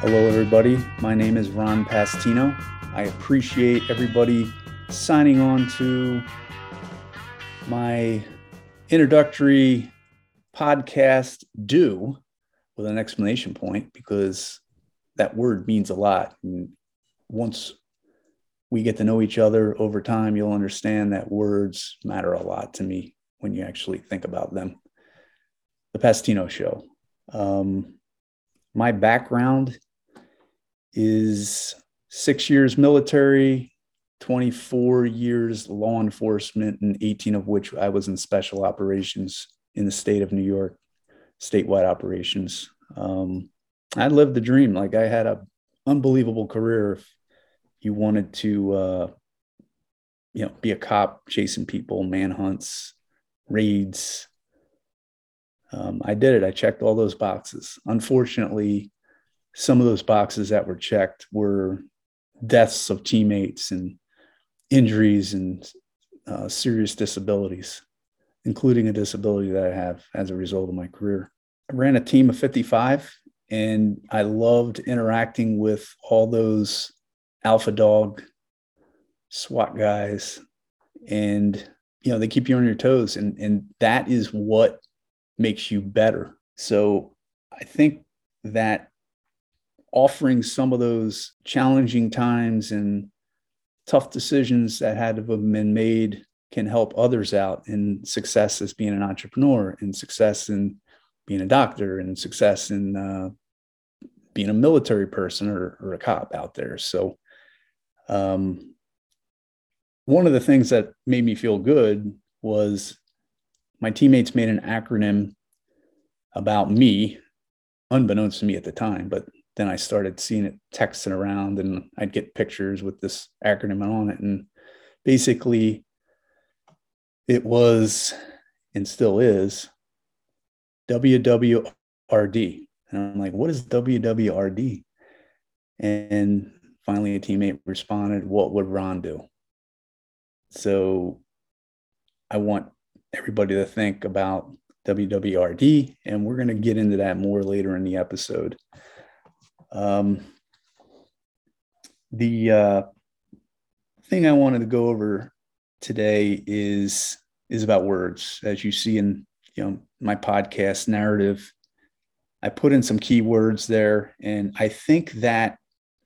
Hello, everybody. My name is Ron Pastino. I appreciate everybody signing on to my introductory podcast due with an exclamation point, because that word means a lot. And once we get to know each other over time, you'll understand that words matter a lot to me when you actually think about them. The Pastino Show. My background is 6 years military, 24 years law enforcement, and 18 of which I was in special operations in the state of New York, statewide operations. I lived the dream. Like, I had an unbelievable career. If you wanted to, be a cop, chasing people, manhunts, raids. I did it. I checked all those boxes. Unfortunately, some of those boxes that were checked were deaths of teammates and injuries and serious disabilities, including a disability that I have as a result of my career. I ran a team of 55, and I loved interacting with all those alpha dog SWAT guys. And, they keep you on your toes. And that is what makes you better. So I think that offering some of those challenging times and tough decisions that had to have been made can help others out in success as being an entrepreneur, and success in being a doctor, and success in being a military person or a cop out there. So one of the things that made me feel good was my teammates made an acronym about me, unbeknownst to me at the time, but then I started seeing it texting around, and I'd get pictures with this acronym on it. And basically it was, and still is, WWRD. And I'm like, what is WWRD? And finally a teammate responded, what would Ron do? So I want everybody to think about WWRD, and we're going to get into that more later in the episode. The thing I wanted to go over today is about words. As you see in my podcast narrative, I put in some keywords there, and I think that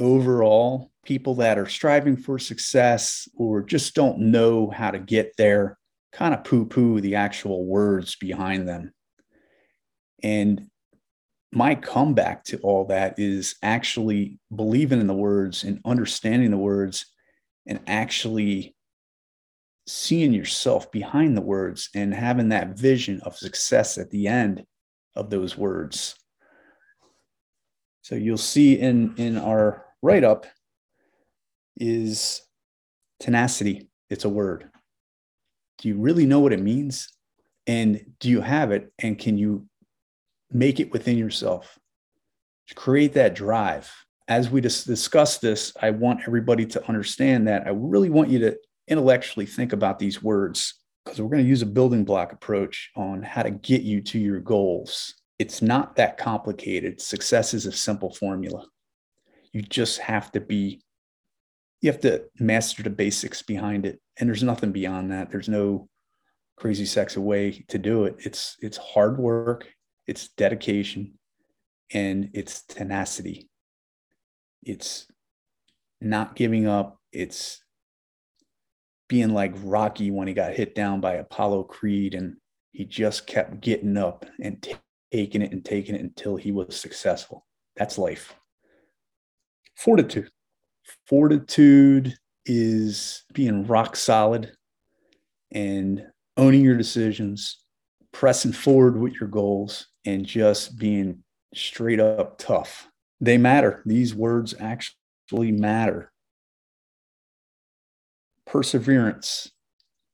overall, people that are striving for success or just don't know how to get there kind of poo-poo the actual words behind them. And my comeback to all that is actually believing in the words and understanding the words and actually seeing yourself behind the words and having that vision of success at the end of those words. So you'll see in our write-up is tenacity. It's a word. Do you really know what it means? And do you have it? And can you make it within yourself? Create that drive. As we discuss this, I want everybody to understand that I really want you to intellectually think about these words, because we're going to use a building block approach on how to get you to your goals. It's not that complicated. Success is a simple formula. You just have to you have to master the basics behind it. And there's nothing beyond that. There's no crazy sexy way to do it. It's hard work, it's dedication, and it's tenacity. It's not giving up. It's being like Rocky when he got hit down by Apollo Creed, and he just kept getting up and taking it until he was successful. That's life. Fortitude. Fortitude is being rock solid and owning your decisions, pressing forward with your goals, and just being straight up tough. They matter. These words actually matter. Perseverance,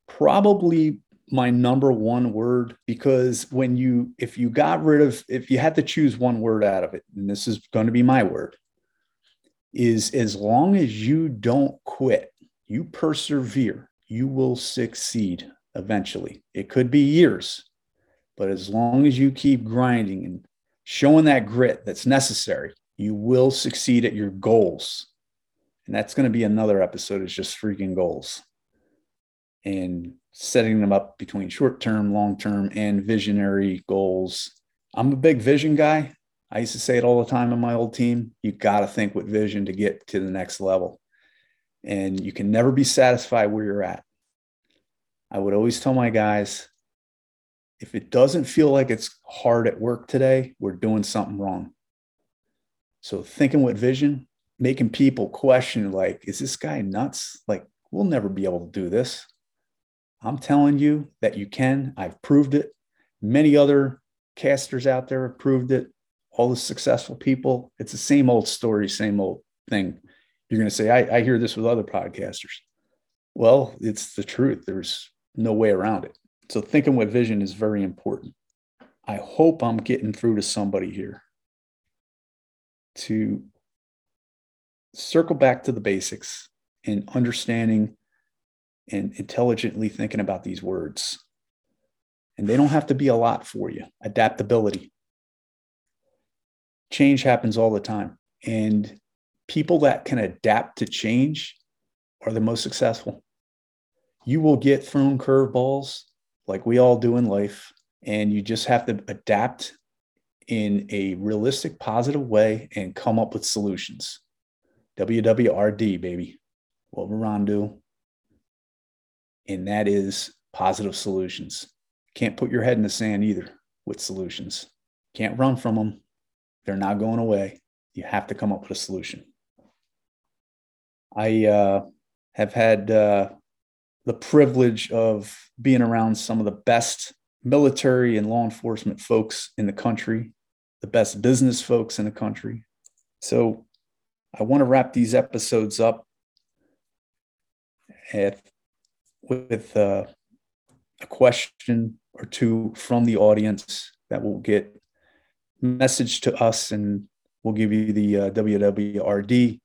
probably my number one word, because if you had to choose one word out of it, and this is going to be my word, is as long as you don't quit, you persevere, you will succeed eventually. It could be years, but as long as you keep grinding and showing that grit that's necessary You will succeed at your goals. And that's going to be another episode, is just freaking goals and setting them up between short-term, long-term, and visionary goals. I'm a big vision guy. I used to say it all the time on my old team. You got to think with vision to get to the next level. And you can never be satisfied where you're at. I would always tell my guys, if it doesn't feel like it's hard at work today, we're doing something wrong. So thinking with vision, making people question, like, is this guy nuts? Like, we'll never be able to do this. I'm telling you that you can. I've proved it. Many other casters out there have proved it. All the successful people. It's the same old story, same old thing. You're going to say, I hear this with other podcasters. Well, it's the truth. There's no way around it. So thinking with vision is very important. I hope I'm getting through to somebody here. To circle back to the basics and understanding and intelligently thinking about these words. And they don't have to be a lot for you. Adaptability. Change happens all the time. And people that can adapt to change are the most successful. You will get thrown curveballs like we all do in life, and you just have to adapt in a realistic, positive way and come up with solutions. WWRD, baby. What will Ron do? And that is positive solutions. Can't put your head in the sand either with solutions. Can't run from them. They're not going away. You have to come up with a solution. I have had the privilege of being around some of the best military and law enforcement folks in the country, the best business folks in the country. So I want to wrap these episodes up with a question or two from the audience that will get messaged to us, and we'll give you the WWRD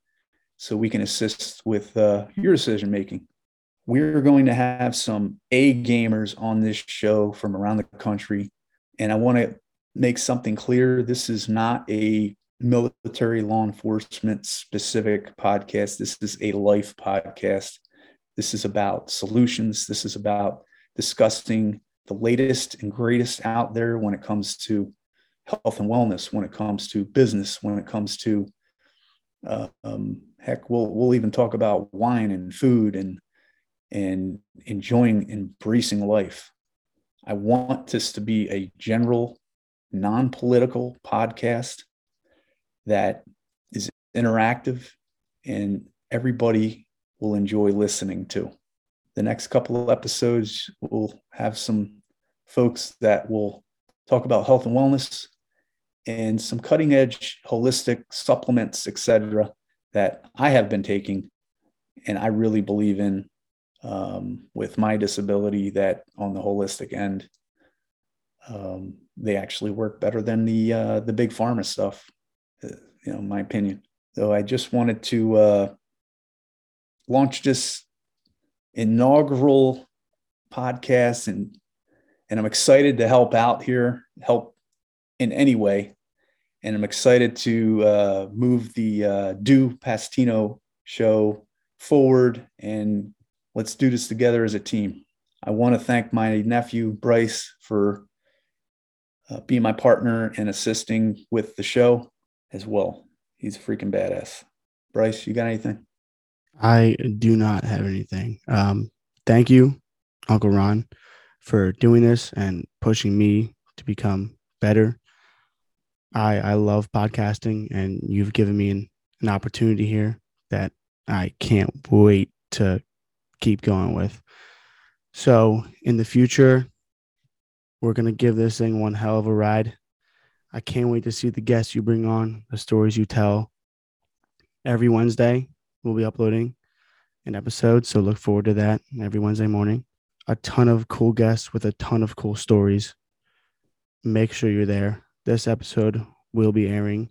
so we can assist with your decision making. We're going to have some A-gamers on this show from around the country. And I want to make something clear. This is not a military law enforcement specific podcast. This is a life podcast. This is about solutions. This is about discussing the latest and greatest out there when it comes to health and wellness, when it comes to business, when it comes to, heck, we'll even talk about wine and food and enjoying, embracing life. I want this to be a general, non-political podcast that is interactive and everybody will enjoy listening to. The next couple of episodes, we'll have some folks that will talk about health and wellness and some cutting edge, holistic supplements, etc., that I have been taking and I really believe in. With my disability, that on the holistic end, they actually work better than the big pharma stuff, you know, in my opinion. So I just wanted to launch this inaugural podcast, and I'm excited to help out here, help in any way, and I'm excited to move the Do Pastino show forward and. Let's do this together as a team. I want to thank my nephew, Bryce, for being my partner and assisting with the show as well. He's a freaking badass. Bryce, you got anything? I do not have anything. Thank you, Uncle Ron, for doing this and pushing me to become better. I love podcasting, and you've given me an opportunity here that I can't wait to keep going with. So in the future, we're going to give this thing one hell of a ride. I can't wait to see the guests you bring on, the stories you tell. Every Wednesday, we'll be uploading an episode, so look forward to that every Wednesday morning. A ton of cool guests with a ton of cool stories. Make sure you're there. This episode will be airing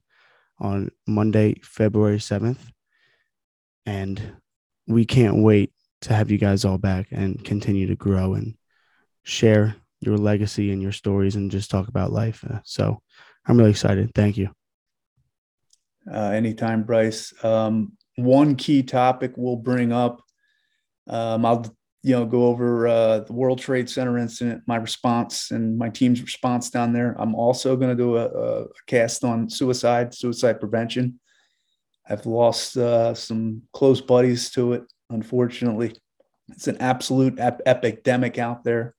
on Monday, February 7th, and we can't wait to have you guys all back and continue to grow and share your legacy and your stories and just talk about life. So I'm really excited. Thank you. Anytime, Bryce. One key topic we'll bring up, I'll go over the World Trade Center incident, my response and my team's response down there. I'm also going to do a cast on suicide prevention. I've lost some close buddies to it, unfortunately. It's an absolute epidemic out there.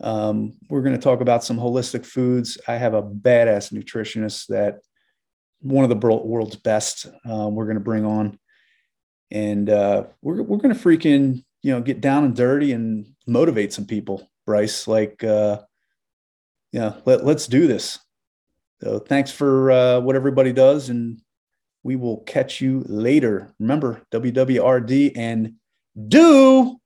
We're going to talk about some holistic foods. I have a badass nutritionist that one of the world's best we're going to bring on. And we're going to freaking, get down and dirty and motivate some people, Bryce. Like, let's do this. So thanks for what everybody does. And we will catch you later. Remember, WWRD and do.